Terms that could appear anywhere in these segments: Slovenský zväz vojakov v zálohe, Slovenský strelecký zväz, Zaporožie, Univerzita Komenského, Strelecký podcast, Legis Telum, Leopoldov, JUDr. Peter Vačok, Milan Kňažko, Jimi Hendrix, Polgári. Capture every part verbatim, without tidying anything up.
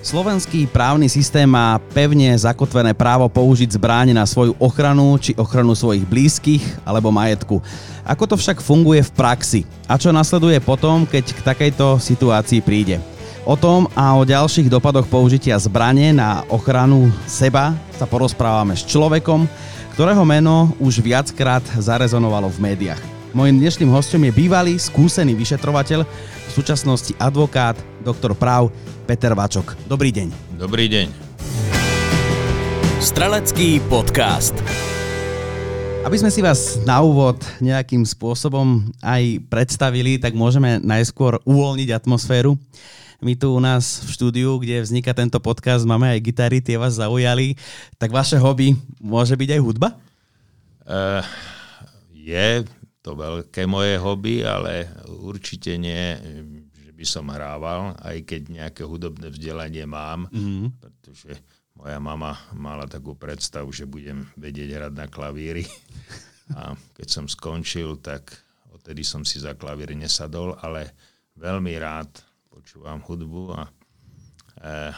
Slovenský právny systém má pevne zakotvené právo použiť zbraň na svoju ochranu či ochranu svojich blízkych alebo majetku. Ako to však funguje v praxi? A čo nasleduje potom, keď k takejto situácii príde? O tom a o ďalších dopadoch použitia zbrane na ochranu seba sa porozprávame s človekom, ktorého meno už viackrát zarezonovalo v médiách. Mojím dnešným hostom je bývalý, skúsený vyšetrovateľ, v súčasnosti advokát, doktor práv Peter Vačok. Dobrý deň. Dobrý deň. Strelecký podcast. Aby sme si vás na úvod nejakým spôsobom aj predstavili, tak môžeme najskôr uvoľniť atmosféru. My tu u nás v štúdiu, kde vzniká tento podcast, máme aj gitary, tie vás zaujali. Tak vaše hobby môže byť aj hudba? Uh, je... To veľké moje hobby, ale určite nie, že by som hrával, aj keď nejaké hudobné vzdelanie mám, mm-hmm. pretože moja mama mala takú predstavu, že budem vedieť hrať na klavíri. A keď som skončil, tak odtedy som si za klavír nesadol, ale veľmi rád počúvam hudbu a eh,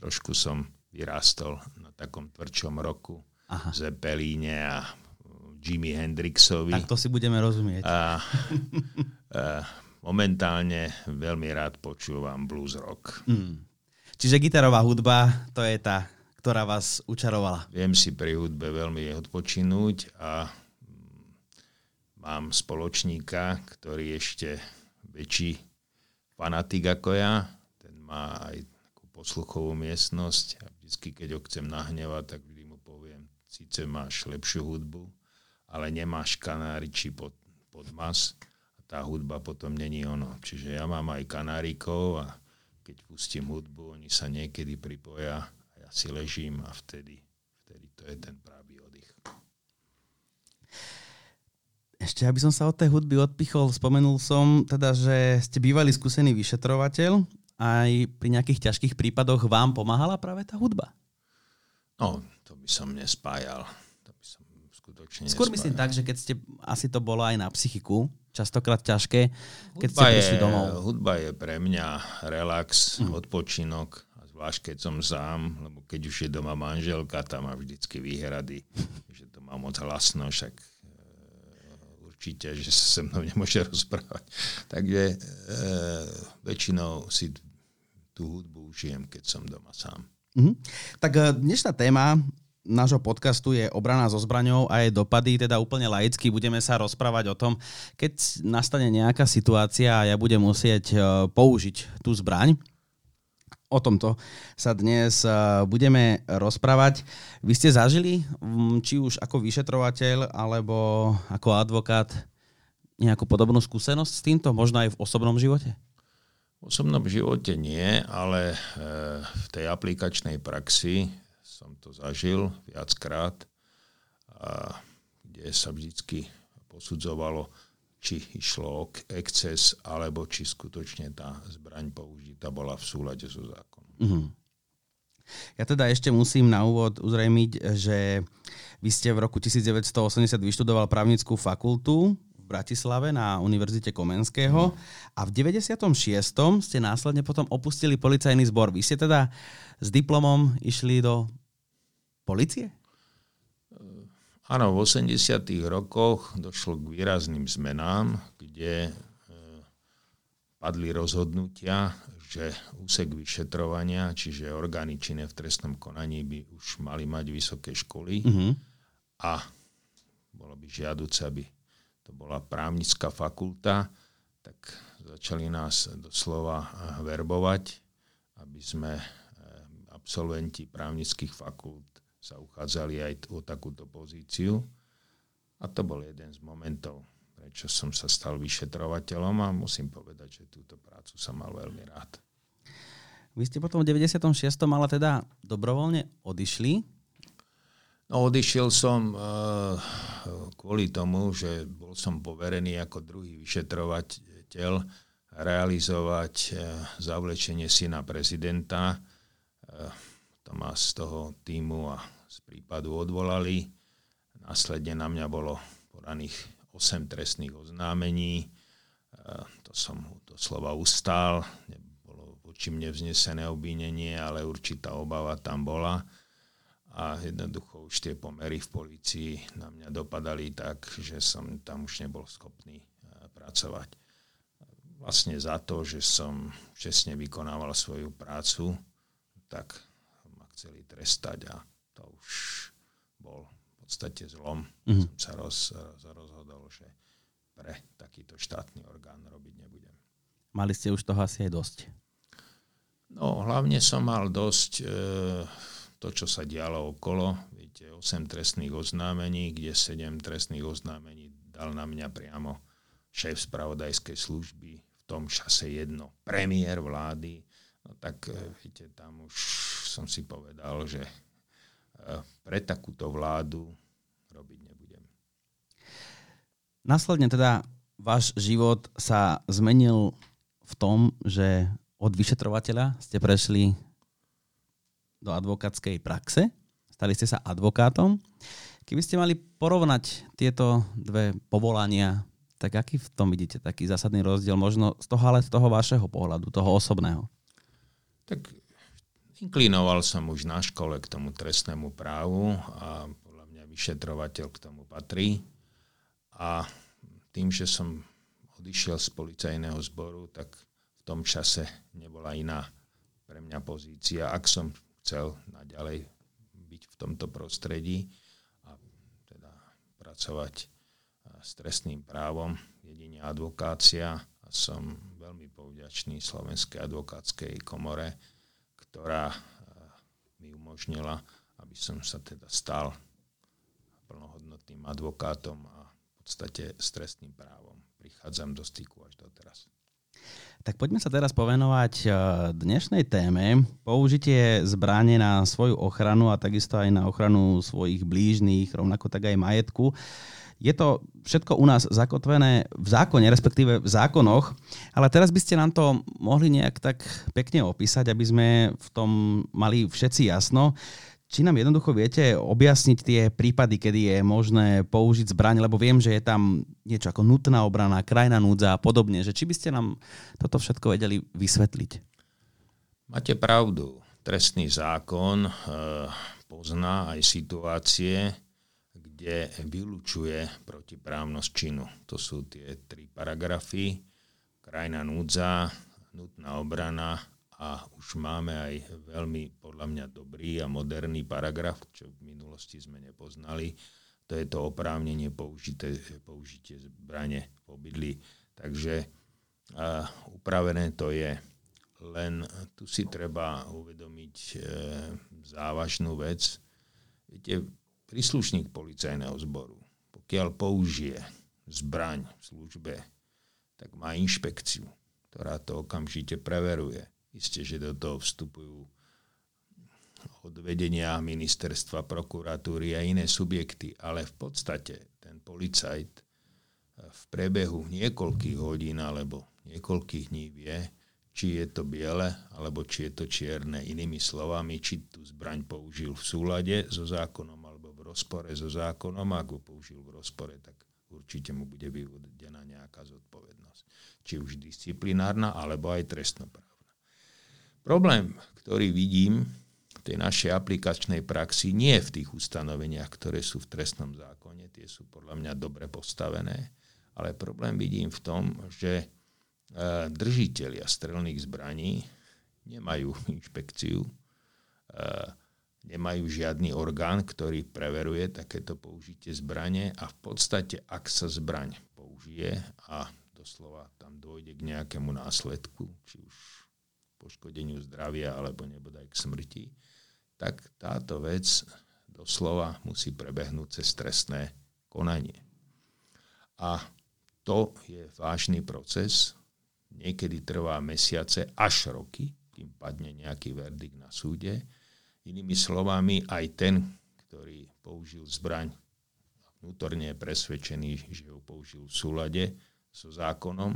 trošku som vyrástol na takom tvrdšom roku, Zeppelíne a Jimi Hendrixovi. Tak to si budeme rozumieť. A, a momentálne veľmi rád počúvam blues rock. Mm. Čiže gitarová hudba, to je tá, ktorá vás učarovala. Viem si pri hudbe veľmi odpočinúť a mám spoločníka, ktorý ešte väčší fanatik ako ja. Ten má aj takú posluchovú miestnosť a vždy, keď ho chcem nahnevať, tak vždy mu poviem, síce máš lepšiu hudbu, ale nemáš kanári či pod, podmas a tá hudba potom není ono. Čiže ja mám aj kanárikov a keď pustím hudbu, oni sa niekedy pripoja a ja si ležím a vtedy, vtedy to je ten pravý oddych. Ešte, aby som sa od tej hudby odpichol, spomenul som teda, že ste bývalý skúsený vyšetrovateľ, aj pri nejakých ťažkých prípadoch vám pomáhala práve tá hudba? No, to by som nespájal. To by som Skutočne Skôr nespájam. Myslím tak, že keď ste, asi to bolo aj na psychiku, častokrát ťažké, keď hudba ste prišli je, domov. Hudba je pre mňa relax, mm. odpočinok, a zvlášť keď som sám, lebo keď už je doma manželka, tá má vždycky výhrady, že to má moc hlasno, však e, určite, že sa se mnou nemôže rozprávať. Takže e, väčšinou si tú hudbu užijem, keď som doma sám. Mm. Tak dnešná téma nášho podcastu je obrana so zbraňou a jej dopady, teda úplne laicky budeme sa rozprávať o tom, keď nastane nejaká situácia a ja budem musieť použiť tú zbraň. O tomto sa dnes budeme rozprávať. Vy ste zažili, či už ako vyšetrovateľ alebo ako advokát, nejakú podobnú skúsenosť s týmto, možno aj v osobnom živote? V osobnom živote nie, ale v tej aplikačnej praxi som to zažil viackrát, a kde sa vždycky posudzovalo, či išlo o exces, alebo či skutočne tá zbraň použitá bola v súlade so zákonom. Mm-hmm. Ja teda ešte musím na úvod uzrejmiť, že vy ste v roku devätnásť osemdesiat vyštudoval právnickú fakultu v Bratislave na Univerzite Komenského, mm-hmm. a v deväťdesiatom šiestom ste následne potom opustili policajný zbor. Vy ste teda s diplomom išli do polície? Áno, v osemdesiatych rokoch došlo k výrazným zmenám, kde e, padli rozhodnutia, že úsek vyšetrovania, čiže orgány činné v trestnom konaní by už mali mať vysoké školy, mm-hmm. a bolo by žiaduce, aby to bola právnická fakulta, tak začali nás doslova verbovať, aby sme e, absolventi právnických fakult sa uchádzali aj o takúto pozíciu. A to bol jeden z momentov, prečo som sa stal vyšetrovateľom, a musím povedať, že túto prácu som mal veľmi rád. Vy ste potom v deväťdesiatom šiestom ale teda dobrovoľne odišli. No, odišiel som uh, kvôli tomu, že bol som poverený ako druhý vyšetrovateľ realizovať uh, zavlečenie syna prezidenta. Uh, to ma z toho tímu a z prípadu odvolali. Následne na mňa bolo podaných osem trestných oznámení. Uh, to som doslova ustal. Bolo voči mne vznesené obvinenie, ale určitá obava tam bola. A jednoducho už tie pomery v polícii na mňa dopadali tak, že som tam už nebol schopný pracovať. Vlastne za to, že som čestne vykonával svoju prácu, tak ma chceli trestať a to už bol v podstate zlom. Mm-hmm. Som sa roz, roz, rozhodol, že pre takýto štátny orgán robiť nebudem. Mali ste už toho asi aj dosť? No, hlavne som mal dosť... E, to, čo sa dialo okolo, viete, osem trestných oznámení, kde sedem trestných oznámení dal na mňa priamo šéf spravodajskej služby, v tom čase jedno, premiér vlády, no tak, viete, tam už som si povedal, že pre takúto vládu robiť nebudem. Následne teda váš život sa zmenil v tom, že od vyšetrovateľa ste prešli do advokátskej praxe. Stali ste sa advokátom. Keby ste mali porovnať tieto dve povolania, tak aký v tom vidíte taký zásadný rozdiel? Možno z toho, ale z toho vašeho pohľadu, toho osobného. Tak inklinoval som už na škole k tomu trestnému právu a podľa mňa vyšetrovateľ k tomu patrí. A tým, že som odišiel z policajného zboru, tak v tom čase nebola iná pre mňa pozícia. Ak som chcel naďalej byť v tomto prostredí a teda pracovať s trestným právom, jedine advokácia. A som veľmi povďačný Slovenskej advokátskej komore, ktorá mi umožnila, aby som sa teda stal plnohodnotným advokátom a v podstate s trestným právom prichádzam do styku až doteraz. Tak poďme sa teraz povenovať dnešnej téme. Použitie zbrane na svoju ochranu a takisto aj na ochranu svojich blížnych, rovnako tak aj majetku. Je to všetko u nás zakotvené v zákone, respektíve v zákonoch, ale teraz by ste nám to mohli nejak tak pekne opísať, aby sme v tom mali všetci jasno. Či nám jednoducho viete objasniť tie prípady, kedy je možné použiť zbraň, lebo viem, že je tam niečo ako nutná obrana, krajná núdza a podobne. Že či by ste nám toto všetko vedeli vysvetliť? Máte pravdu. Trestný zákon e, pozná aj situácie, kde vylučuje protiprávnosť činu. To sú tie tri paragrafy. Krajná núdza, nutná obrana. A už máme aj veľmi, podľa mňa, dobrý a moderný paragraf, čo v minulosti sme nepoznali. To je to oprávnenie použité, použitie zbrane v obydlí. Takže uh, upravené to je. Len tu si treba uvedomiť uh, závažnú vec. Viete, príslušník policajného zboru, pokiaľ použije zbraň v službe, tak má inšpekciu, ktorá to okamžite preveruje. Isté, že do toho vstupujú odvedenia ministerstva, prokuratúry a iné subjekty, ale v podstate ten policajt v priebehu niekoľkých hodín alebo niekoľkých dní vie, či je to biele alebo či je to čierne. Inými slovami, či tú zbraň použil v súlade so zákonom alebo v rozpore so zákonom. Ak ho použil v rozpore, tak určite mu bude vyvodená nejaká zodpovednosť. Či už disciplinárna alebo aj trestnoprávna. Problém, ktorý vidím v tej našej aplikačnej praxi, nie v tých ustanoveniach, ktoré sú v trestnom zákone, tie sú podľa mňa dobre postavené, ale problém vidím v tom, že držitelia strelných zbraní nemajú inšpekciu, nemajú žiadny orgán, ktorý preveruje takéto použitie zbrane a v podstate, ak sa zbraň použije a doslova tam dôjde k nejakému následku, či už poškodeniu zdravia alebo nebodaj k smrti, tak táto vec doslova musí prebehnúť cez trestné konanie. A to je vážny proces, niekedy trvá mesiace až roky, kým padne nejaký verdikt na súde. Inými slovami, aj ten, ktorý použil zbraň. Vnútorne je presvedčený, že ho použil v súlade so zákonom,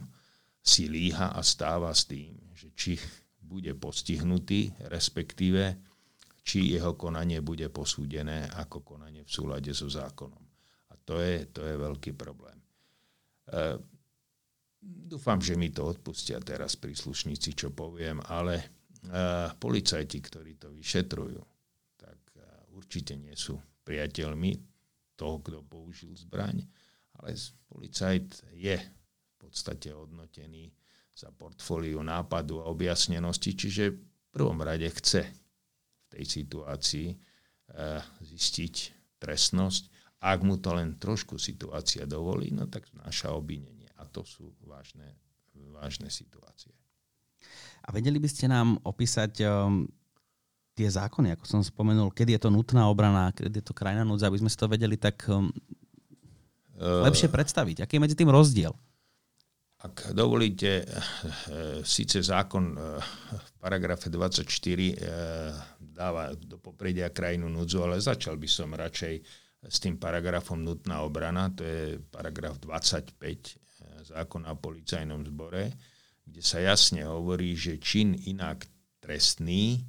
si líha a stáva s tým, že či bude postihnutý, respektíve či jeho konanie bude posúdené ako konanie v súlade so zákonom. A to je, to je veľký problém. E, dúfam, že mi to odpustia teraz príslušníci, čo poviem, ale e, policajti, ktorí to vyšetrujú, tak e, určite nie sú priateľmi toho, kto použil zbraň, ale policajt je v podstate hodnotený za portfóliu nápadu a objasnenosti, čiže v prvom rade chce v tej situácii e, zistiť trestnosť. Ak mu to len trošku situácia dovolí, no tak znáša obvinenie. A to sú vážne, vážne situácie. A vedeli by ste nám opísať... Um... tie zákony, ako som spomenul, kedy je to nutná obrana, kedy je to krajná núdza, aby sme si to vedeli tak um, lepšie predstaviť. Aký je medzi tým rozdiel? Ak dovolíte, síce zákon v paragrafe dvadsaťštyri dáva do popredia krajnú núdzu, ale začal by som radšej s tým paragrafom nutná obrana, to je paragraf dvadsaťpäť zákona o policajnom zbore, kde sa jasne hovorí, že čin inak trestný,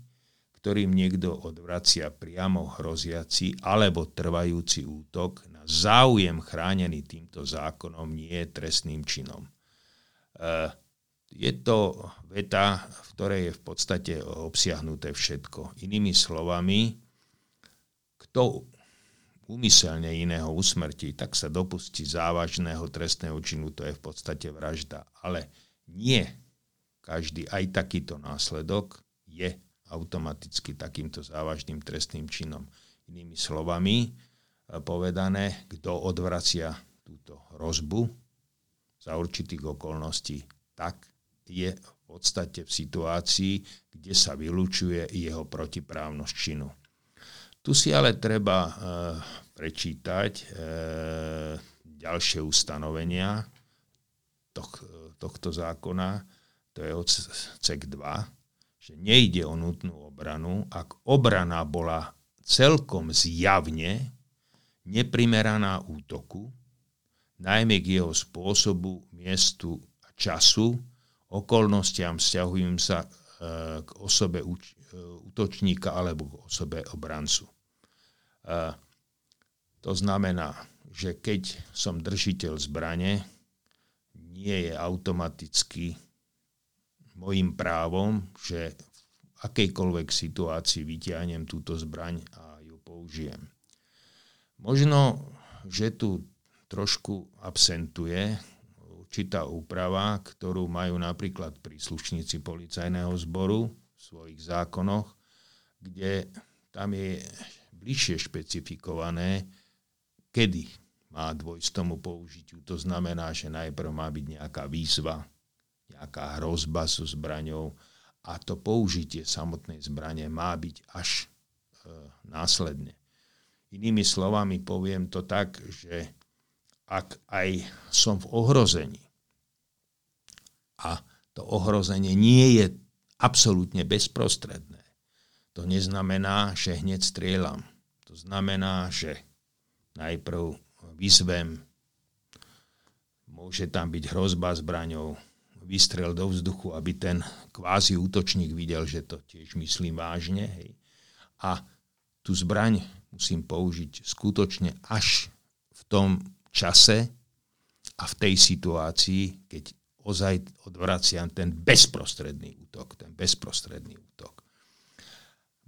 ktorým niekto odvracia priamo hroziaci alebo trvajúci útok na záujem chránený týmto zákonom, nie je trestným činom. Je to veta, v ktorej je v podstate obsiahnuté všetko. Inými slovami, kto úmyselne iného usmrtí, tak sa dopustí závažného trestného činu, to je v podstate vražda. Ale nie každý, aj takýto následok je automaticky takýmto závažným trestným činom. Inými slovami povedané, kto odvracia túto hrozbu za určitých okolností, tak je v podstate v situácii, kde sa vylučuje jeho protiprávnosť činu. Tu si ale treba e, prečítať e, ďalšie ustanovenia toh, tohto zákona, to je odsek dva, že nejde o nutnú obranu, ak obrana bola celkom zjavne neprimeraná útoku, najmä k jeho spôsobu, miestu a času, okolnostiam vzťahujúcim sa k osobe útočníka alebo k osobe obrancu. To znamená, že keď som držiteľ zbrane, nie je automaticky mojím právom, že v akejkoľvek situácii vytiahnem túto zbraň a ju použijem. Možno, že tu trošku absentuje určitá úprava, ktorú majú napríklad príslušníci policajného zboru v svojich zákonoch, kde tam je bližšie špecifikované, kedy má dôjsť tomu použitiu. To znamená, že najprv má byť nejaká výzva, nejaká hrozba so zbraňou a to použitie samotnej zbrane má byť až e, následne. Inými slovami poviem to tak, že ak aj som v ohrození a to ohrozenie nie je absolútne bezprostredné, to neznamená, že hneď strieľam. To znamená, že najprv vyzvem, môže tam byť hrozba zbraňou, vystrel do vzduchu, aby ten kvázi útočník videl, že to tiež myslím vážne. Hej. A tú zbraň musím použiť skutočne až v tom čase a v tej situácii, keď ozaj odvraciam ten bezprostredný útok. Ten bezprostredný útok.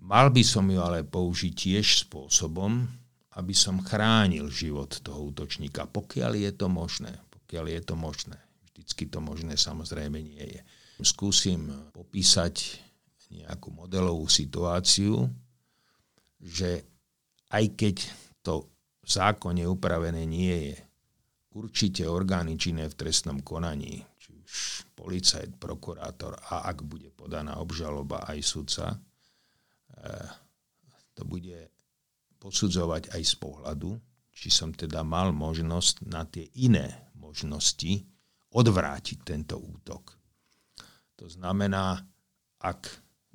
Mal by som ju ale použiť tiež spôsobom, aby som chránil život toho útočníka, pokiaľ je to možné. Pokiaľ je to možné. Vždycky to možné samozrejme nie je. Skúsim popísať nejakú modelovú situáciu, že aj keď to v zákone upravené nie je, určite orgány činné v trestnom konaní, či už policajt, prokurátor a ak bude podaná obžaloba aj sudca, to bude posudzovať aj z pohľadu, či som teda mal možnosť na tie iné možnosti odvrátiť tento útok. To znamená, ak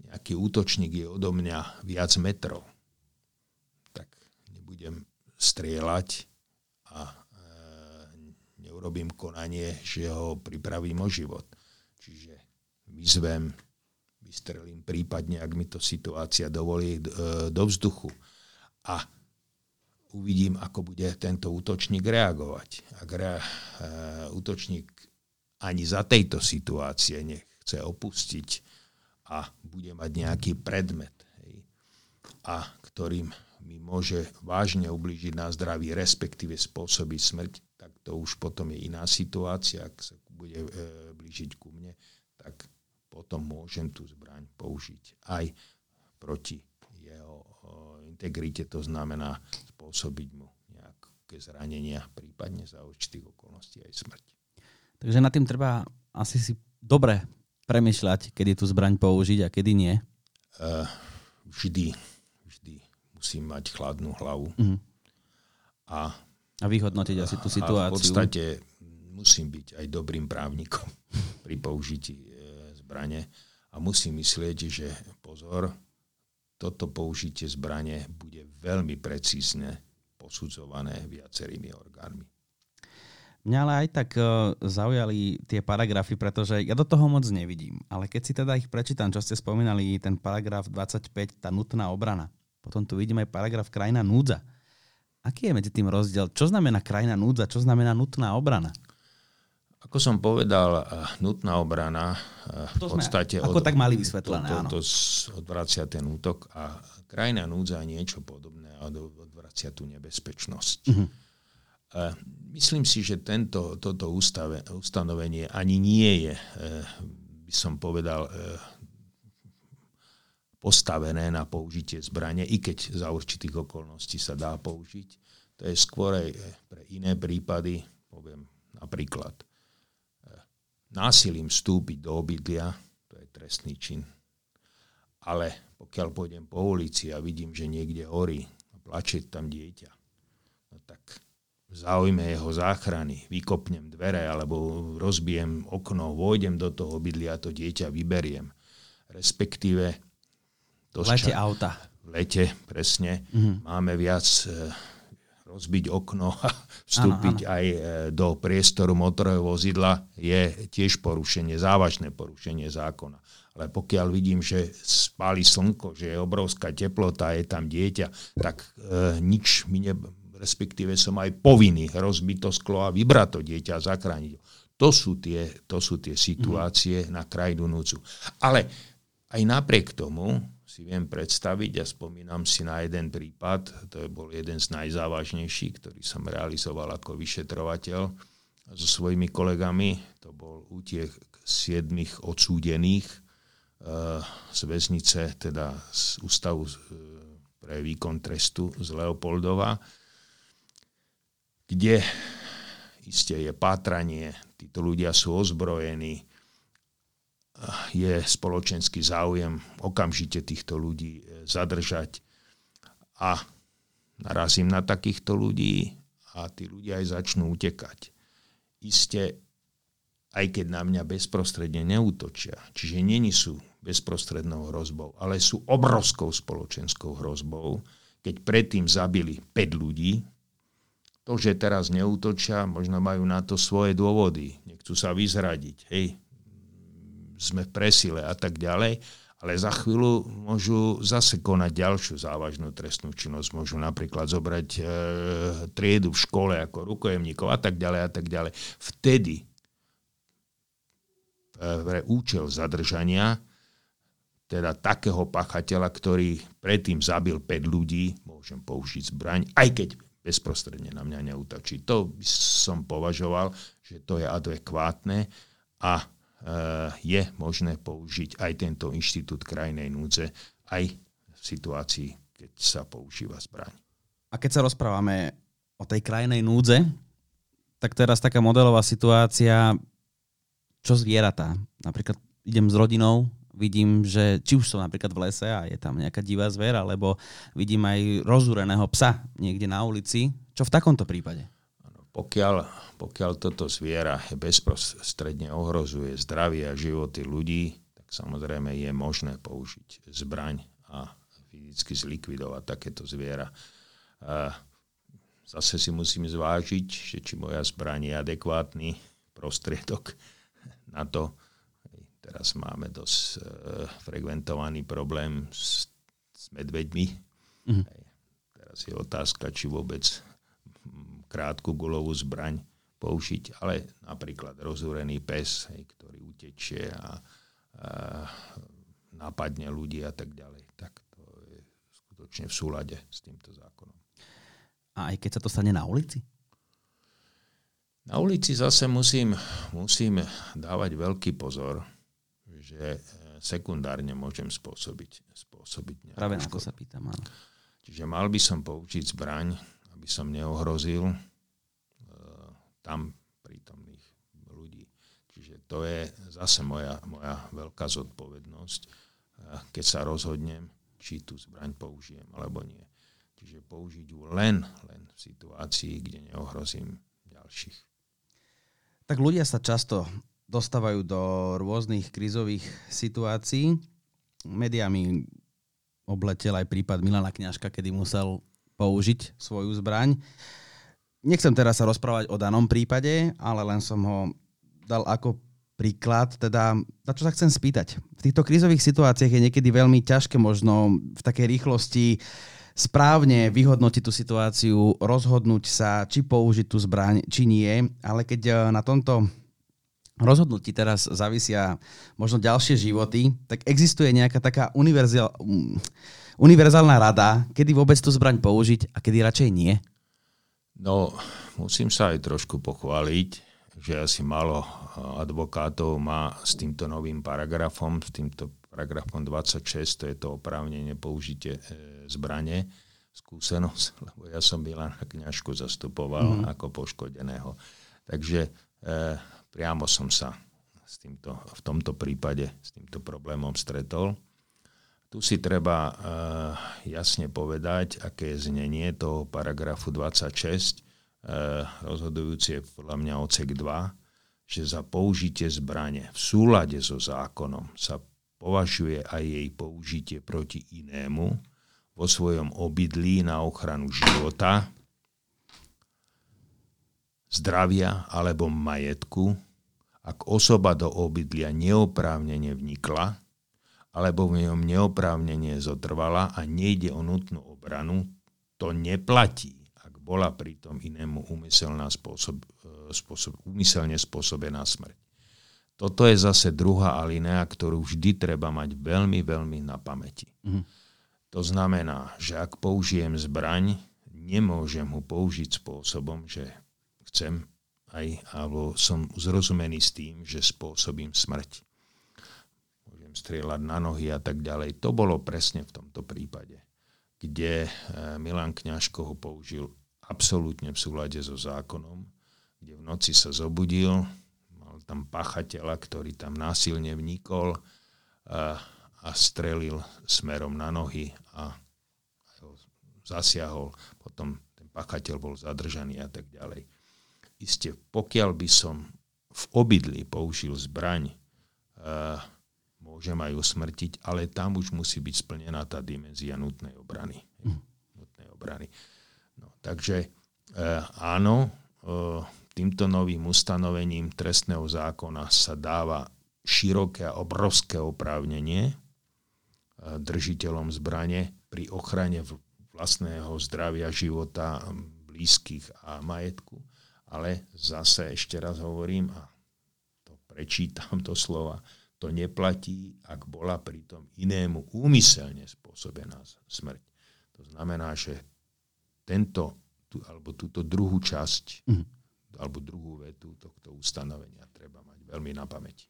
nejaký útočník je odo mňa viac metrov, tak budem strieľať a e, neurobím konanie, že ho pripravím o život. Čiže vyzvem, vystrelím prípadne, ak mi to situácia dovolí, e, do vzduchu. A uvidím, ako bude tento útočník reagovať. Ak rea, e, útočník ani za tejto situácie nechce opustiť a bude mať nejaký predmet, hej, a ktorým mi môže vážne ublížiť na zdraví, respektíve spôsobiť smrť, tak to už potom je iná situácia. Ak sa bude e, blížiť ku mne, tak potom môžem tú zbraň použiť aj proti jeho o, integrite, to znamená spôsobiť mu nejaké zranenia, prípadne za určitých okolností aj smrť. Takže nad tým treba asi si dobre premýšľať, kedy tú zbraň použiť a kedy nie. Uh, vždy. Musím mať chladnú hlavu. Mm. A, a vyhodnotiť asi tú situáciu. A v podstate musím byť aj dobrým právnikom pri použití e, zbrane. A musím myslieť, že pozor, toto použitie zbrane bude veľmi precízne posudzované viacerými orgánmi. Mňa ale aj tak uh, zaujali tie paragrafy, pretože ja do toho moc nevidím. Ale keď si teda ich prečítam, čo ste spomínali, ten paragraf dvadsaťpäť, tá nutná obrana. Potom tu vidíme aj paragraf krajná núdza. Aký je medzi tým rozdiel? Čo znamená krajná núdza? Čo znamená nutná obrana? Ako som povedal, nutná obrana to v podstate sme, ako od, tak mali vysvetlené, to, to, to, to odvracia ten útok a krajná núdza je niečo podobné a odvracia tú nebezpečnosť. Uh-huh. Myslím si, že tento, toto ústave, ustanovenie ani nie je, by som povedal, postavené na použitie zbrane, i keď za určitých okolností sa dá použiť. To je skôr pre iné prípady, poviem napríklad, násilím vstúpiť do obydlia, to je trestný čin. Ale pokiaľ pôjdem po ulici a vidím, že niekde horí a plače tam dieťa, no tak v záujme jeho záchrany vykopnem dvere alebo rozbijem okno, vôjdem do toho obydlia a to dieťa vyberiem. Respektíve v lete auta. V lete, presne. Mm-hmm. Máme viac e, rozbiť okno a vstúpiť ano, ano. aj e, do priestoru motorového vozidla je tiež porušenie, závažné porušenie zákona. Ale pokiaľ vidím, že spáli slnko, že je obrovská teplota, je tam dieťa, tak e, nič mi ne... respektíve som aj povinný rozbiť to sklo a vybrať to dieťa a zachrániť ho. To sú tie, to sú tie situácie mm-hmm. na krajnú núdzu. Ale aj napriek tomu si viem predstaviť, ja spomínam si na jeden prípad, to bol jeden z najzávažnejších, ktorý som realizoval ako vyšetrovateľ so svojimi kolegami. To bol útek siedmich odsúdených e, z väznice, teda z Ústavu pre výkon trestu z Leopoldova, kde isté je pátranie, títo ľudia sú ozbrojení, je spoločenský záujem okamžite týchto ľudí zadržať a narazím na takýchto ľudí a tí ľudia aj začnú utekať. Iste, aj keď na mňa bezprostredne neútočia, čiže nie sú bezprostrednou hrozbou, ale sú obrovskou spoločenskou hrozbou, keď predtým zabili päť ľudí. To, že teraz neútočia, možno majú na to svoje dôvody, nechcú sa vyzradiť, hej, sme v presile a tak ďalej, ale za chvíľu môžu zase konať ďalšiu závažnú trestnú činnosť. Môžu napríklad zobrať e, triedu v škole ako rukojemníkov a tak ďalej a tak ďalej. Vtedy pre účel zadržania teda takého páchateľa, ktorý predtým zabil päť ľudí, môžem použiť zbraň, aj keď bezprostredne na mňa neútočí. To som považoval, že to je adekvátne a je možné použiť aj tento inštitút krajnej núdze aj v situácii, keď sa používa zbraň. A keď sa rozprávame o tej krajnej núdze, tak teraz taká modelová situácia, čo zvieratá. Napríklad idem s rodinou, vidím, že či už som napríklad v lese a je tam nejaká divá zver, alebo vidím aj rozúreného psa niekde na ulici. Čo v takomto prípade? Pokiaľ, pokiaľ toto zviera bezprostredne ohrozuje zdravie a životy ľudí, tak samozrejme je možné použiť zbraň a fyzicky zlikvidovať takéto zviera. Zase si musím zvážiť, že či moja zbraň je adekvátny prostriedok na to. Teraz máme dosť frekventovaný problém s, s medveďmi. Mm. Teraz je otázka, či vôbec krátku guľovú zbraň použiť, ale napríklad rozúrený pes, ktorý utečie a, a napadne ľudí a tak ďalej. Tak to je skutočne v súlade s týmto zákonom. A aj keď sa to stane na ulici? Na ulici zase musím, musím dávať veľký pozor, že sekundárne môžem spôsobiť, spôsobiť nejakú škodu. Práve na to sa pýtam. Ale... Čiže mal by som použiť zbraň, aby som neohrozil e, tam prítomných ľudí. Čiže to je zase moja, moja veľká zodpovednosť, e, keď sa rozhodnem, či tú zbraň použijem alebo nie. Čiže použiť ju len, len v situácii, kde neohrozím ďalších. Tak ľudia sa často dostávajú do rôznych krízových situácií. Mediami obletel aj prípad Milana Kňažka, kedy musel použiť svoju zbraň. Nechcem teraz sa rozprávať o danom prípade, ale len som ho dal ako príklad. Teda, na čo sa chcem spýtať? V týchto krízových situáciách je niekedy veľmi ťažké možno v takej rýchlosti správne vyhodnotiť tú situáciu, rozhodnúť sa, či použiť tú zbraň, či nie. Ale keď na tomto rozhodnutí teraz závisia možno ďalšie životy, tak existuje nejaká taká univerzál, univerzálna rada, kedy vôbec tú zbraň použiť a kedy radšej nie? No, musím sa aj trošku pochváliť, že asi málo advokátov má s týmto novým paragrafom, s týmto paragrafom dvadsaťšesť, to je to oprávnenie použitie zbrane, skúsenosť, lebo ja som Milana Kňažku zastupoval mm. ako poškodeného. Takže e, priamo som sa s týmto, v tomto prípade s týmto problémom stretol. Tu si treba uh, jasne povedať, aké je znenie toho paragrafu dvadsaťšesť. Uh, rozhodujúci je podľa mňa odsek dva, že za použitie zbrane v súlade so zákonom sa považuje aj jej použitie proti inému vo svojom obydlí na ochranu života, zdravia alebo majetku, ak osoba do obydlia neoprávnene vnikla alebo v ňom neoprávnene zotrvala a nejde o nutnú obranu, to neplatí, ak bola pritom inému spôsob, spôsob, úmyselne spôsobená smrť. Toto je zase druhá alinea, ktorú vždy treba mať veľmi, veľmi na pamäti. Mm. To znamená, že ak použijem zbraň, nemôžem ho použiť spôsobom, že chcem aj, alebo som zrozumený s tým, že spôsobím smrť. Môžem strieľať na nohy a tak ďalej. To bolo presne v tomto prípade, kde Milan Kňažko ho použil absolútne v súlade so zákonom, kde v noci sa zobudil, mal tam páchateľa, ktorý tam násilne vnikol a, a strelil smerom na nohy a, a ho zasiahol. Potom ten páchateľ bol zadržaný a tak ďalej. Isté, pokiaľ by som v obydli použil zbraň, uh, môžem aj usmrtiť, ale tam už musí byť splnená tá dimenzia nutnej obrany. Mm. Nutnej obrany. No, takže uh, áno, uh, týmto novým ustanovením trestného zákona sa dáva široké a obrovské oprávnenie uh, držiteľom zbrane pri ochrane vlastného zdravia, života, blízkych a majetku. Ale zase ešte raz hovorím a to prečítam do slova, to neplatí, ak bola pritom inému úmyselne spôsobená smrť. To znamená, že tento, tú, alebo túto druhú časť, mm. alebo druhú vetu tohto ustanovenia treba mať veľmi na pamäti.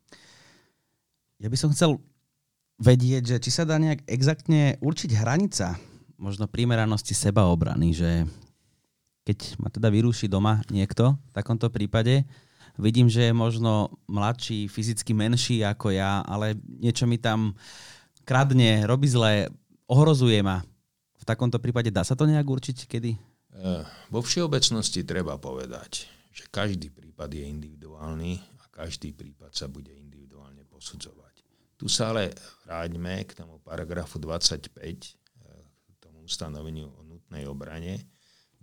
Ja by som chcel vedieť, že či sa dá nejak exaktne určiť hranica možno primeranosti sebaobrany, že... Keď ma teda vyrúši doma niekto, v takomto prípade vidím, že je možno mladší, fyzicky menší ako ja, ale niečo mi tam kradne, robí zle, ohrozuje ma. V takomto prípade dá sa to nejak určiť? Kedy? Vo všeobecnosti treba povedať, že každý prípad je individuálny a každý prípad sa bude individuálne posudzovať. Tu sa ale vráťme k tomu paragrafu dvadsaťpäť, k tomu ustanoveniu o nutnej obrane,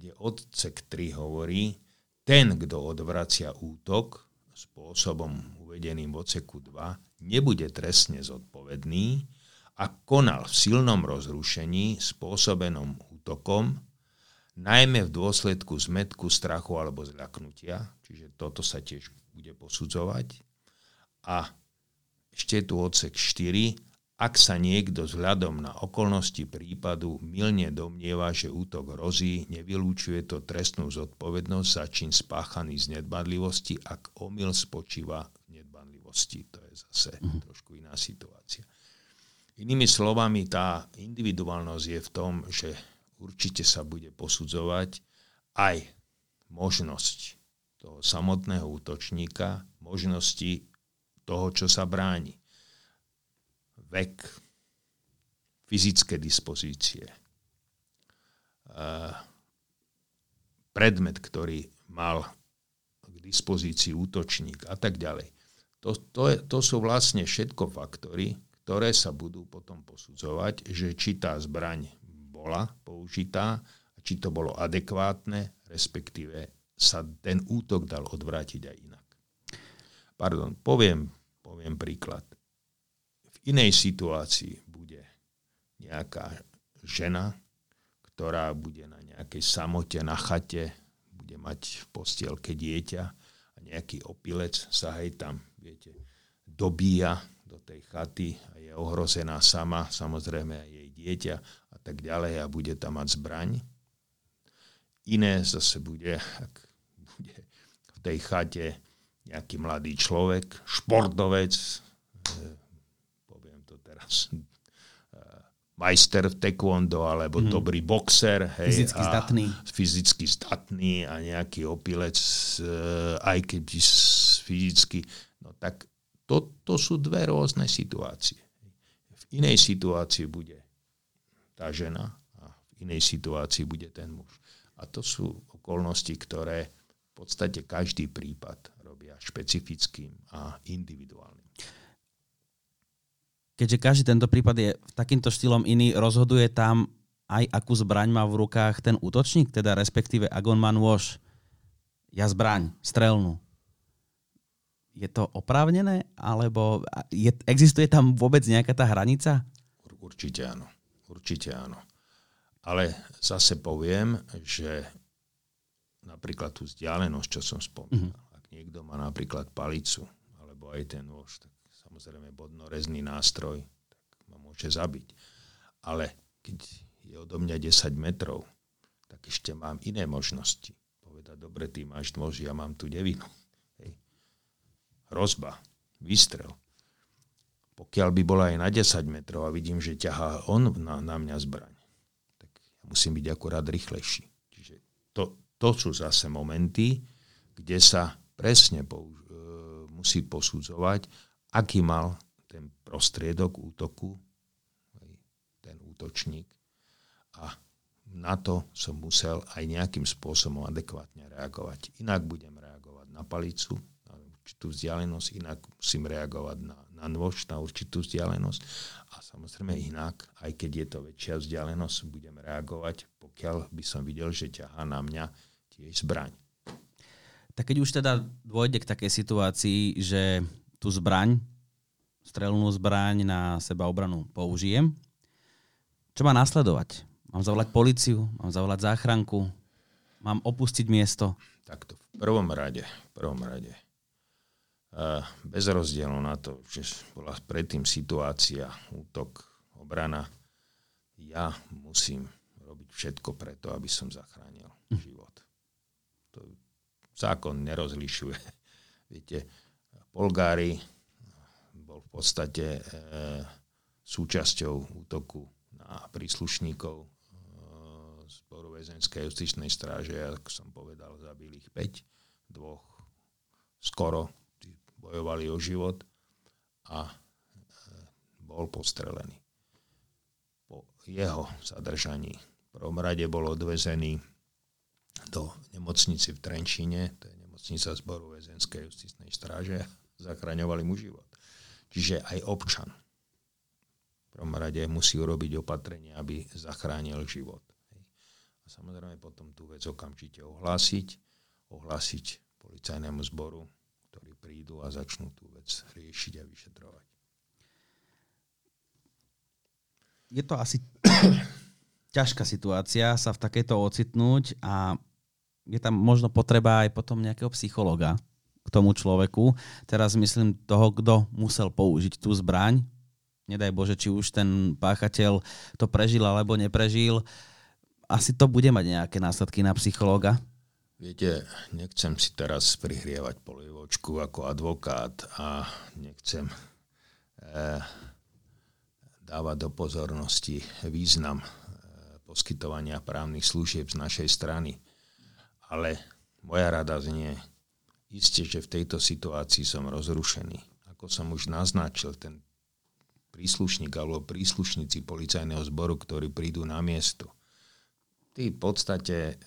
kde odsek tri hovorí, ten, kto odvracia útok spôsobom uvedeným v odseku dva, nebude trestne zodpovedný, ak konal v silnom rozrušení spôsobenom útokom, najmä v dôsledku zmätku, strachu alebo zľaknutia, čiže toto sa tiež bude posudzovať. A ešte tu odsek štyri, ak sa niekto vzhľadom na okolnosti prípadu mylne domnieva, že útok hrozí, nevylúčuje to trestnú zodpovednosť za čin spáchaný z nedbanlivosti, ak omyl spočíva v nedbanlivosti. To je zase mm. trošku iná situácia. Inými slovami, tá individuálnosť je v tom, že určite sa bude posudzovať aj možnosť toho samotného útočníka, možnosti toho, čo sa bráni. Vek, fyzické dispozície, predmet, ktorý mal k dispozícii útočník a tak ďalej. To, to, je, to sú vlastne všetko faktory, ktoré sa budú potom posudzovať, že či tá zbraň bola použitá, či to bolo adekvátne, respektíve sa ten útok dal odvrátiť aj inak. Pardon, poviem, poviem príklad. V inej situácii bude nejaká žena, ktorá bude na nejakej samote, na chate, bude mať v postielke dieťa a nejaký opilec sa hej tam, viete, dobíja do tej chaty a je ohrozená sama, samozrejme aj jej dieťa a tak ďalej a bude tam mať zbraň. Iné zase bude, ak bude v tej chate nejaký mladý človek, športovec, poviem to teraz, majster v taekwondo alebo mm. dobrý boxer. Hej, fyzicky zdatný. Fyzicky zdatný a nejaký opilec, aj keď fyzicky, no tak To, to sú dve rôzne situácie. V inej situácii bude tá žena a v inej situácii bude ten muž. A to sú okolnosti, ktoré v podstate každý prípad robia špecifickým a individuálnym. Keďže každý tento prípad je takýmto štýlom iný, rozhoduje tam aj akú zbraň má v rukách ten útočník, teda respektíve ak on má nôž, ja zbraň, strelnú. Je to oprávnené? Alebo je, existuje tam vôbec nejaká tá hranica? Určite áno. Určite áno. Ale zase poviem, že napríklad tú vzdialenosť, čo som spomínal. Mm-hmm. Ak niekto má napríklad palicu, alebo aj ten nôž, tak samozrejme bodnorezný nástroj, tak ma môže zabiť. Ale keď je odo mňa desať metrov, tak ešte mám iné možnosti. Povedať, dobre, ty máš nôž, ja mám tú devinu. Rozba, výstrel. Pokiaľ by bola aj na desať metrov a vidím, že ťahá on na, na mňa zbraň, tak ja musím byť akurát rýchlejší. Čiže to, to sú zase momenty, kde sa presne použ- musí posudzovať, aký mal ten prostriedok útoku, ten útočník. A na to som musel aj nejakým spôsobom adekvátne reagovať. Inak budem reagovať na palicu, určitú vzdialenosť, inak musím reagovať na, na nôž, na určitú vzdialenosť a samozrejme inak, aj keď je to väčšia vzdialenosť, budem reagovať, pokiaľ by som videl, že ťahá na mňa tiež zbraň. Tak keď už teda dôjde k takej situácii, že tú zbraň, strelnú zbraň na sebaobranu použijem, čo má nasledovať? Mám zavolať políciu, mám zavolať záchranku, mám opustiť miesto? Takto, v prvom rade, v prvom rade. Bez rozdielu na to, že bola predtým situácia, útok, obrana, ja musím robiť všetko preto, aby som zachránil život. To zákon nerozlišuje. Viete, Polgári bol v podstate súčasťou útoku na príslušníkov zboru väzenskej justičnej stráže, ako som povedal, zabili ich päť, dvoch skoro bojovali o život a bol postrelený. Po jeho zadržaní v prvom rade bol odvezený do nemocnice v Trenčíne, to je nemocnica zboru väzenskej justičnej stráže, zachraňovali mu život. Čiže aj občan v prvom rade musí urobiť opatrenie, aby zachránil život. A samozrejme potom tú vec okamžite ohlásiť, ohlásiť policajnému zboru, ktorí prídu a začnú tú vec riešiť a vyšetrovať. Je to asi ťažká situácia sa v takejto ocitnúť a je tam možno potreba aj potom nejakého psychologa k tomu človeku. Teraz myslím toho, kto musel použiť tú zbraň. Nedaj Bože, či už ten páchateľ to prežil alebo neprežil. Asi to bude mať nejaké následky na psychologa. Viete, nechcem si teraz prihrievať polievočku ako advokát a nechcem eh, dávať do pozornosti význam eh, poskytovania právnych služieb z našej strany. Ale moja rada znie, isté, že v tejto situácii som rozrušený. Ako som už naznačil, ten príslušník alebo príslušníci policajného zboru, ktorí prídu na miesto, tí v podstate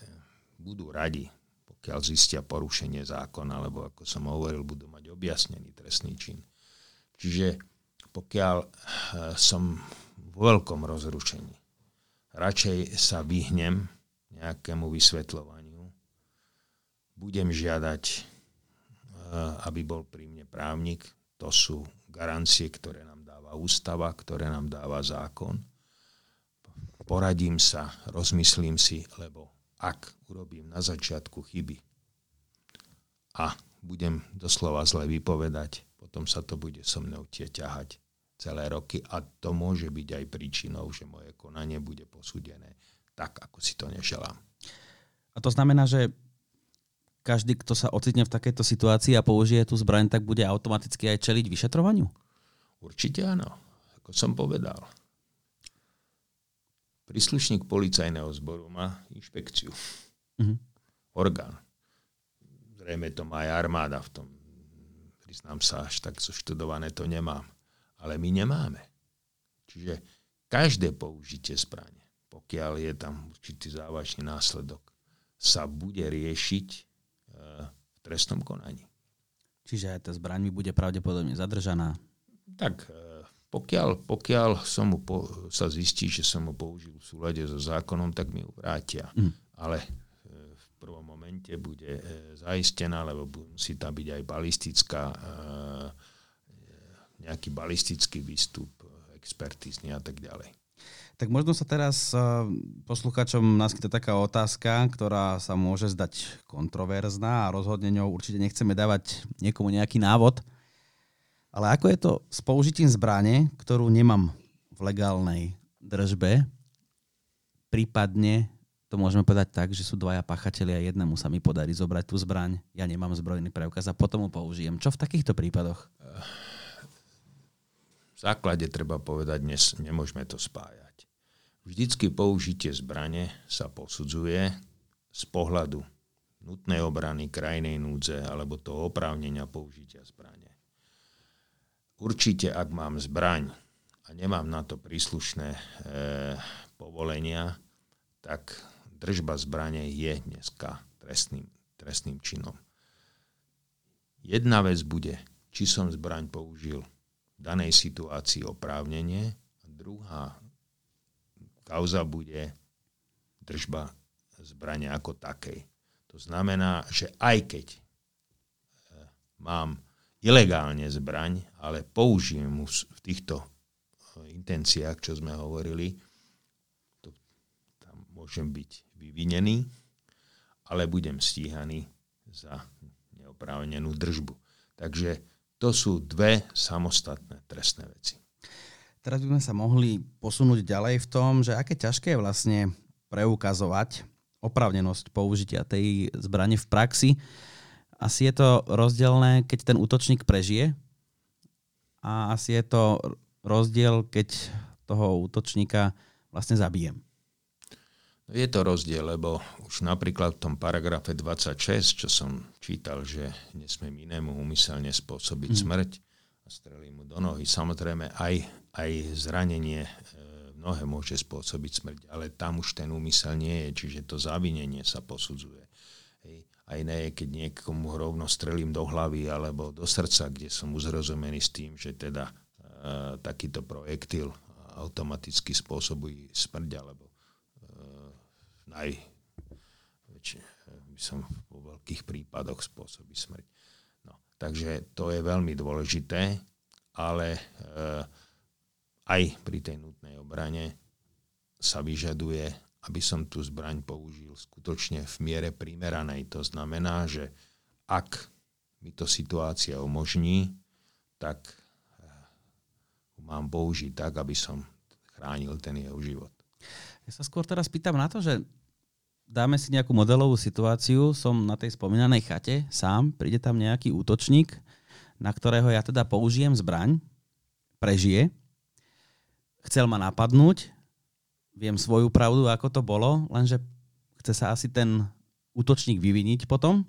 budú radi, pokiaľ zistia porušenie zákona, alebo ako som hovoril, budú mať objasnený trestný čin. Čiže pokiaľ som vo veľkom rozrušení, radšej sa vyhnem nejakému vysvetľovaniu, budem žiadať, aby bol pri mne právnik. To sú garancie, ktoré nám dáva ústava, ktoré nám dáva zákon. Poradím sa, rozmyslím si, lebo ak urobím na začiatku chyby a budem doslova zle vypovedať, potom sa to bude so mnou tie ťahať celé roky a to môže byť aj príčinou, že moje konanie bude posúdené tak, ako si to neželám. A to znamená, že každý, kto sa ocitne v takejto situácii a použije tú zbraň, tak bude automaticky aj čeliť vyšetrovaniu? Určite áno, ako som povedal. Príslušník policajného zboru má inšpekciu. Uh-huh. Orgán. Zrejme to má aj armáda v tom. Priznám sa, až tak zoštudované to nemám. Ale my nemáme. Čiže každé použitie zbrane, pokiaľ je tam určitý závažný následok, sa bude riešiť v trestnom konaní. Čiže aj tá zbraň mi bude pravdepodobne zadržaná? Tak, pokiaľ, pokiaľ som mu po, sa zistí, že som mu použil v súlade so zákonom, tak mi ju vrátia. Mm. Ale v prvom momente bude zaistená, lebo musí tam byť aj balistická, nejaký balistický výstup, expertízny a tak ďalej. Tak možno sa teraz poslucháčom naskytá taká otázka, ktorá sa môže zdať kontroverzná a rozhodne ňou určite nechceme dávať niekomu nejaký návod. Ale ako je to s použitím zbrane, ktorú nemám v legálnej držbe? Prípadne to môžeme povedať tak, že sú dvaja páchatelia a jednému sa mi podarí zobrať tú zbraň, ja nemám zbrojný preukaz a potom ho použijem. Čo v takýchto prípadoch? V základe treba povedať, dnes nemôžeme to spájať. Vždycky použitie zbrane sa posudzuje z pohľadu nutnej obrany, krajnej núdze alebo toho oprávnenia použitia zbrane. Určite, ak mám zbraň a nemám na to príslušné e, povolenia, tak držba zbrane je dneska trestným, trestným činom. Jedna vec bude, či som zbraň použil v danej situácii oprávnenie, a druhá kauza bude držba zbrane ako takej. To znamená, že aj keď mám ilegálne zbraň, ale použijem ju v týchto intenciách, čo sme hovorili, to, tam môžem byť vyvinený, ale budem stíhaný za neoprávnenú držbu. Takže to sú dve samostatné trestné veci. Teraz by sme sa mohli posunúť ďalej v tom, že aké ťažké je vlastne preukazovať oprávnenosť použitia tej zbrane v praxi. Asi je to rozdielne, keď ten útočník prežije a asi je to rozdiel, keď toho útočníka vlastne zabijem. Je to rozdiel, lebo už napríklad v tom paragrafe dvadsaťšesť, čo som čítal, že nesmiem inému úmyselne spôsobiť mm. smrť, a strelí mu do nohy. Samozrejme, aj, aj zranenie v nohe môže spôsobiť smrť, ale tam už ten úmysel nie je, čiže to zavinenie sa posudzuje. Hej. Aj nie je, keď niekomu rovno strelím do hlavy alebo do srdca, kde som uzrozumený s tým, že teda e, takýto projektil automaticky spôsobuje smrť, alebo e, v by som vo veľkých prípadoch spôsobí smrť. No, takže to je veľmi dôležité, ale e, aj pri tej nutnej obrane sa vyžaduje, aby som tú zbraň použil skutočne v miere primeranej. To znamená, že ak mi to situácia umožní, tak mám použiť tak, aby som chránil ten jeho život. Ja sa skôr teraz pýtam na to, že dáme si nejakú modelovú situáciu, som na tej spomínanej chate sám, príde tam nejaký útočník, na ktorého ja teda použijem zbraň, prežije, chcel ma napadnúť, viem svoju pravdu, ako to bolo, lenže chce sa asi ten útočník vyviniť potom,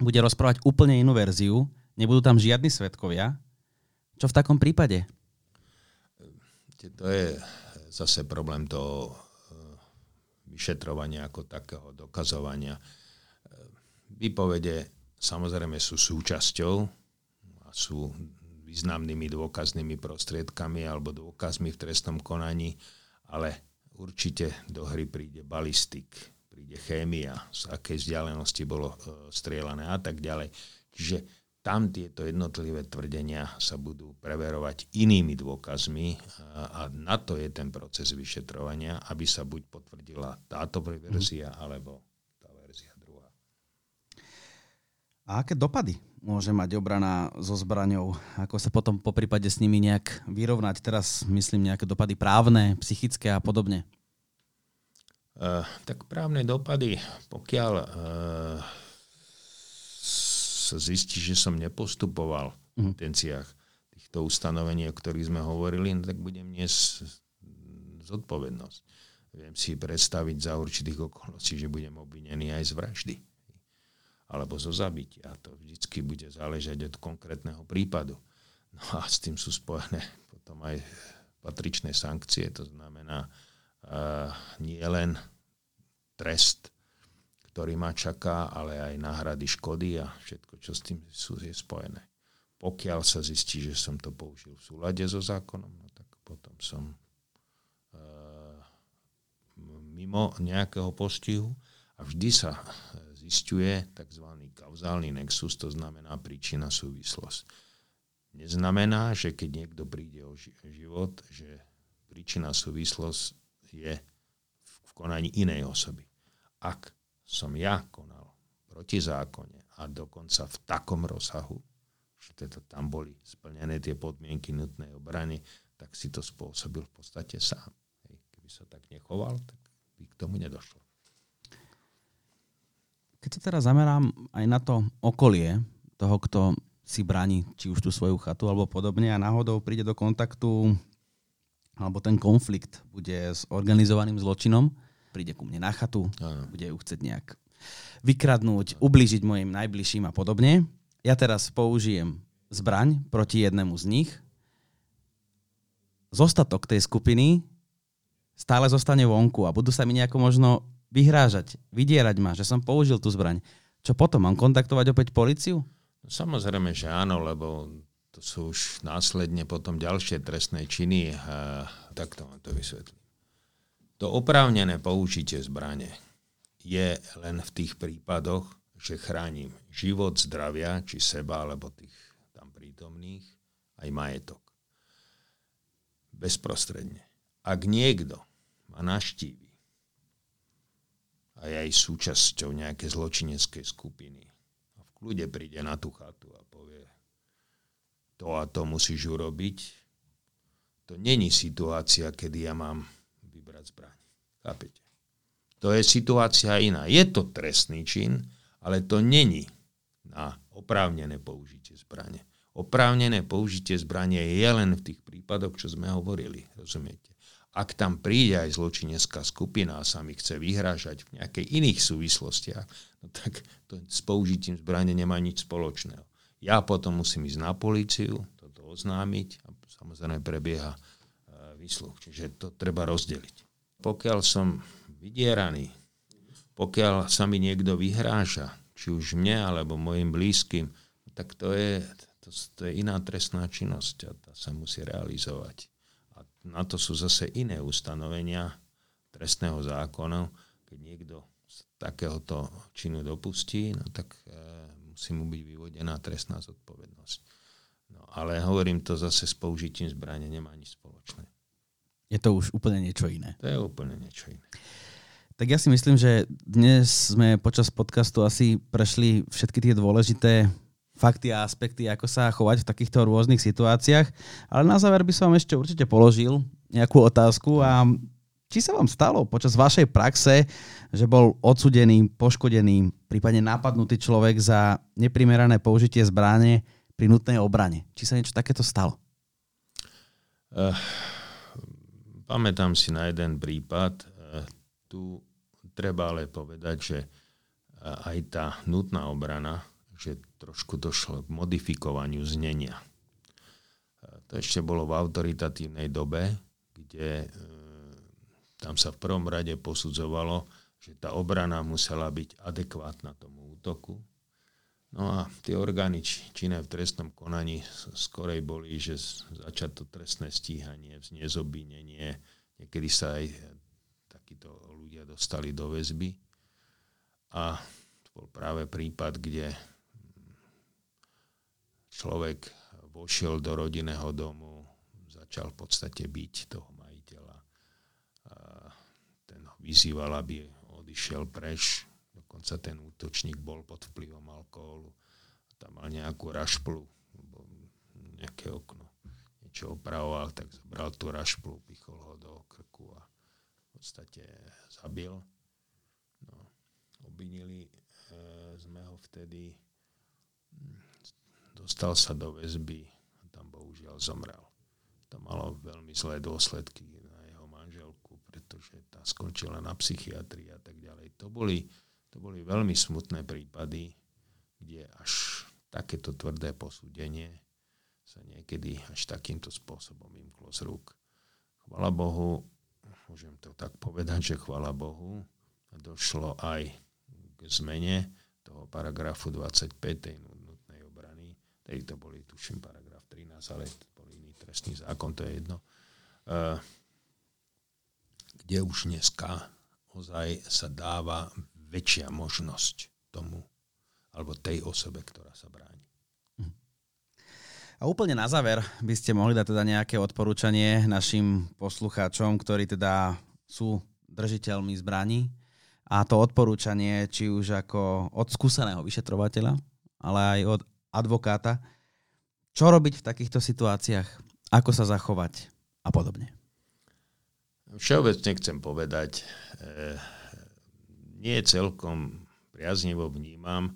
bude rozprávať úplne inú verziu, nebudú tam žiadni svedkovia. Čo v takom prípade? To je zase problém toho vyšetrovania ako takého, dokazovania. Výpovede samozrejme sú súčasťou a sú významnými dôkaznými prostriedkami alebo dôkazmi v trestnom konaní, ale určite do hry príde balistik, príde chémia, z akej vzdialenosti bolo strieľané a tak ďalej. Čiže tam tieto jednotlivé tvrdenia sa budú preverovať inými dôkazmi a na to je ten proces vyšetrovania, aby sa buď potvrdila táto verzia, alebo tá verzia druhá. A aké dopady môže mať obrana so zbraňou? Ako sa potom po prípade s nimi nejak vyrovnať? Teraz myslím nejaké dopady právne, psychické a podobne. Uh, tak právne dopady, pokiaľ... Uh, sa zistí, že som nepostupoval v intenciách týchto ustanovení, o ktorých sme hovorili, no tak budem niesť zodpovednosť. Viem si predstaviť za určitých okolností, že budem obvinený aj z vraždy alebo zo zabitia. To vždycky bude záležať od konkrétneho prípadu. No a s tým sú spojené potom aj patričné sankcie, to znamená uh, nie len trest, ktorý ma čaká, ale aj náhrady škody a všetko, čo s tým sú, je spojené. Pokiaľ sa zistí, že som to použil v súlade so zákonom, no tak potom som e, mimo nejakého postihu a vždy sa zisťuje tzv. Kauzálny nexus, to znamená príčina súvislosť. Neznamená, že keď niekto príde o život, že príčina súvislosť je v konaní inej osoby. Ak som ja konal proti zákone a dokonca v takom rozsahu, že teda tam boli splnené tie podmienky nutnej obrany, tak si to spôsobil v podstate sám. Hej. Keby sa tak nechoval, tak by k tomu nedošlo. Keď sa teraz zamerám aj na to okolie toho, kto si bráni či už tú svoju chatu alebo podobne a náhodou príde do kontaktu alebo ten konflikt bude s organizovaným zločinom, príde ku mne na chatu, ano. Bude ju chcieť nejak vykradnúť, ublížiť mojim najbližším a podobne. Ja teraz použijem zbraň proti jednému z nich. Zostatok tej skupiny stále zostane vonku a budú sa mi nejako možno vyhrážať, vydierať ma, že som použil tú zbraň. Čo potom? Mám kontaktovať opäť políciu? Samozrejme, že áno, lebo to sú už následne potom ďalšie trestné činy. A tak to vám to vysvetlím. To oprávnené použitie zbrane je len v tých prípadoch, že chránim život, zdravia, či seba, alebo tých tam prítomných, aj majetok. Bezprostredne. Ak niekto ma naštívi a je aj súčasťou nejakej zločineckej skupiny a v kľude príde na tú chatu a povie, to a to musíš urobiť, to není situácia, kedy ja mám vybrať zbraň. Chápete? To je situácia iná. Je to trestný čin, ale to není na oprávnené použitie zbrane. Oprávnené použitie zbrane je len v tých prípadoch, čo sme hovorili. Rozumiete? Ak tam príde aj zločinecká skupina a sa mi chce vyhrážať v nejakej iných súvislostiach, no tak to s použitím zbrane nemá nič spoločného. Ja potom musím ísť na políciu, toto oznámiť a samozrejme prebieha výsluch. Čiže to treba rozdeliť. Pokiaľ som vydieraný, pokiaľ sa mi niekto vyhráža, či už mne alebo mojim blízkym, tak to je, to, to je iná trestná činnosť a tá sa musí realizovať. A na to sú zase iné ustanovenia trestného zákona, keď niekto takéhoto činu dopustí, no tak e, musí mu byť vyvodená trestná zodpovednosť. No, ale hovorím, to zase s použitím zbrane nemá nič spoločné. Je to už úplne niečo iné. To je úplne niečo iné. Tak ja si myslím, že dnes sme počas podcastu asi prešli všetky tie dôležité fakty a aspekty, ako sa chovať v takýchto rôznych situáciách. Ale na záver by som vám ešte určite položil nejakú otázku. A či sa vám stalo počas vašej praxe, že bol odsúdený, poškodený, prípadne napadnutý človek za neprimerané použitie zbrane pri nutnej obrane? Či sa niečo takéto stalo? Uh, pamätám si na jeden prípad. Tu treba ale povedať, že aj tá nutná obrana, že trošku došlo k modifikovaniu znenia. To ešte bolo v autoritatívnej dobe, kde e, tam sa v prvom rade posudzovalo, že tá obrana musela byť adekvátna tomu útoku. No a tie orgány činné v trestnom konaní skorej boli, že začať to trestné stíhanie, vznezobvinenie, niekedy sa aj takíto ľudia dostali do väzby. A to bol práve prípad, kde človek vošiel do rodinného domu, začal v podstate byť toho majiteľa. A ten ho vyzýval, aby odišiel preč. Dokonca ten útočník bol pod vplyvom alkoholu. Tam mal nejakú rašplu, nejaké okno. Niečo opravoval, tak zobral tú rašplu, pichol ho do krku a v podstate zabil. No, obvinili e, sme ho vtedy. Dostal sa do väzby a tam bohužiaľ zomrel. To malo veľmi zlé dôsledky na jeho manželku, pretože tá skončila na psychiatrii a tak ďalej. To boli, to boli veľmi smutné prípady, kde až takéto tvrdé posúdenie sa niekedy až takýmto spôsobom vymklo z rúk. Chvala Bohu, môžem to tak povedať, že chvála Bohu, došlo aj k zmene toho paragrafu dvadsaťpäť tej nutnej obrany. Tedy to boli, tuším, paragraf trinásť, ale to bol iný trestný zákon, to je jedno. Kde už dneska ozaj sa dáva väčšia možnosť tomu, alebo tej osobe, ktorá sa bráni. A úplne na záver by ste mohli dať teda nejaké odporúčanie našim poslucháčom, ktorí teda sú držiteľmi zbraní. A to odporúčanie, či už ako od skúseného vyšetrovateľa, ale aj od advokáta, čo robiť v takýchto situáciách, ako sa zachovať a podobne. Všeobecne chcem povedať, eh, nie celkom priaznivo vnímam,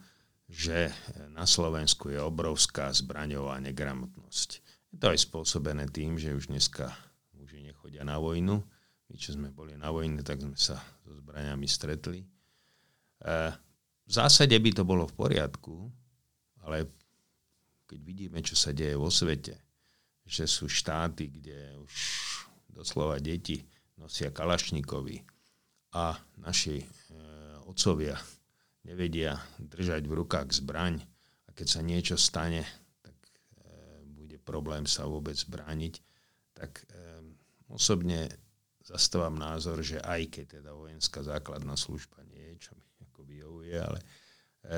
že na Slovensku je obrovská zbraňová negramotnosť. Je to aj spôsobené tým, že už dneska muži nechodia na vojnu. My, čo sme boli na vojne, tak sme sa so zbraňami stretli. V zásade by to bolo v poriadku, ale keď vidíme, čo sa deje vo svete, že sú štáty, kde už doslova deti nosia kalašníkovi a naši e, otcovia nevedia držať v rukách zbraň a keď sa niečo stane, tak e, bude problém sa vôbec brániť, tak e, osobne zastávam názor, že aj keď teda vojenská základná služba nie je, čo mi ako vyhovuje, ale e,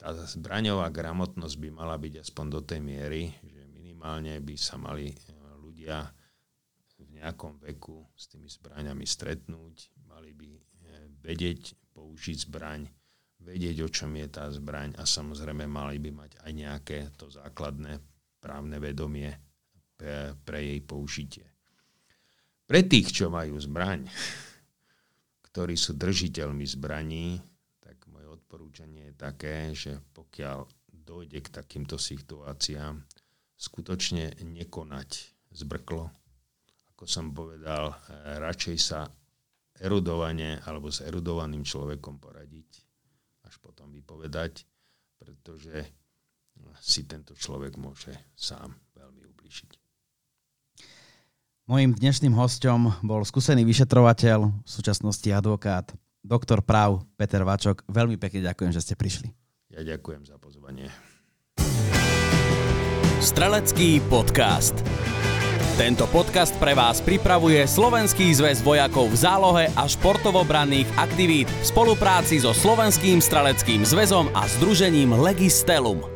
tá zbraňová gramotnosť by mala byť aspoň do tej miery, že minimálne by sa mali ľudia v nejakom veku s tými zbraňami stretnúť, mali by e, vedieť použiť zbraň, vedieť, o čom je tá zbraň a samozrejme mali by mať aj nejaké to základné právne vedomie pre, pre jej použitie. Pre tých, čo majú zbraň, ktorí sú držiteľmi zbraní, tak moje odporúčanie je také, že pokiaľ dojde k takýmto situáciám, skutočne nekonať zbrklo. Ako som povedal, radšej sa erudovanie alebo s erudovaným človekom poradiť, až potom vypovedať, pretože si tento človek môže sám veľmi ublížiť. Mojím dnešným hosťom bol skúsený vyšetrovateľ, v súčasnosti advokát, doktor práv Peter Vačok. Veľmi pekne ďakujem, že ste prišli. Ja ďakujem za pozvanie. Strelecký podcast. Tento podcast pre vás pripravuje Slovenský zväz vojakov v zálohe a športobranných aktivít v spolupráci so Slovenským streleckým zväzom a združením Legis Telum.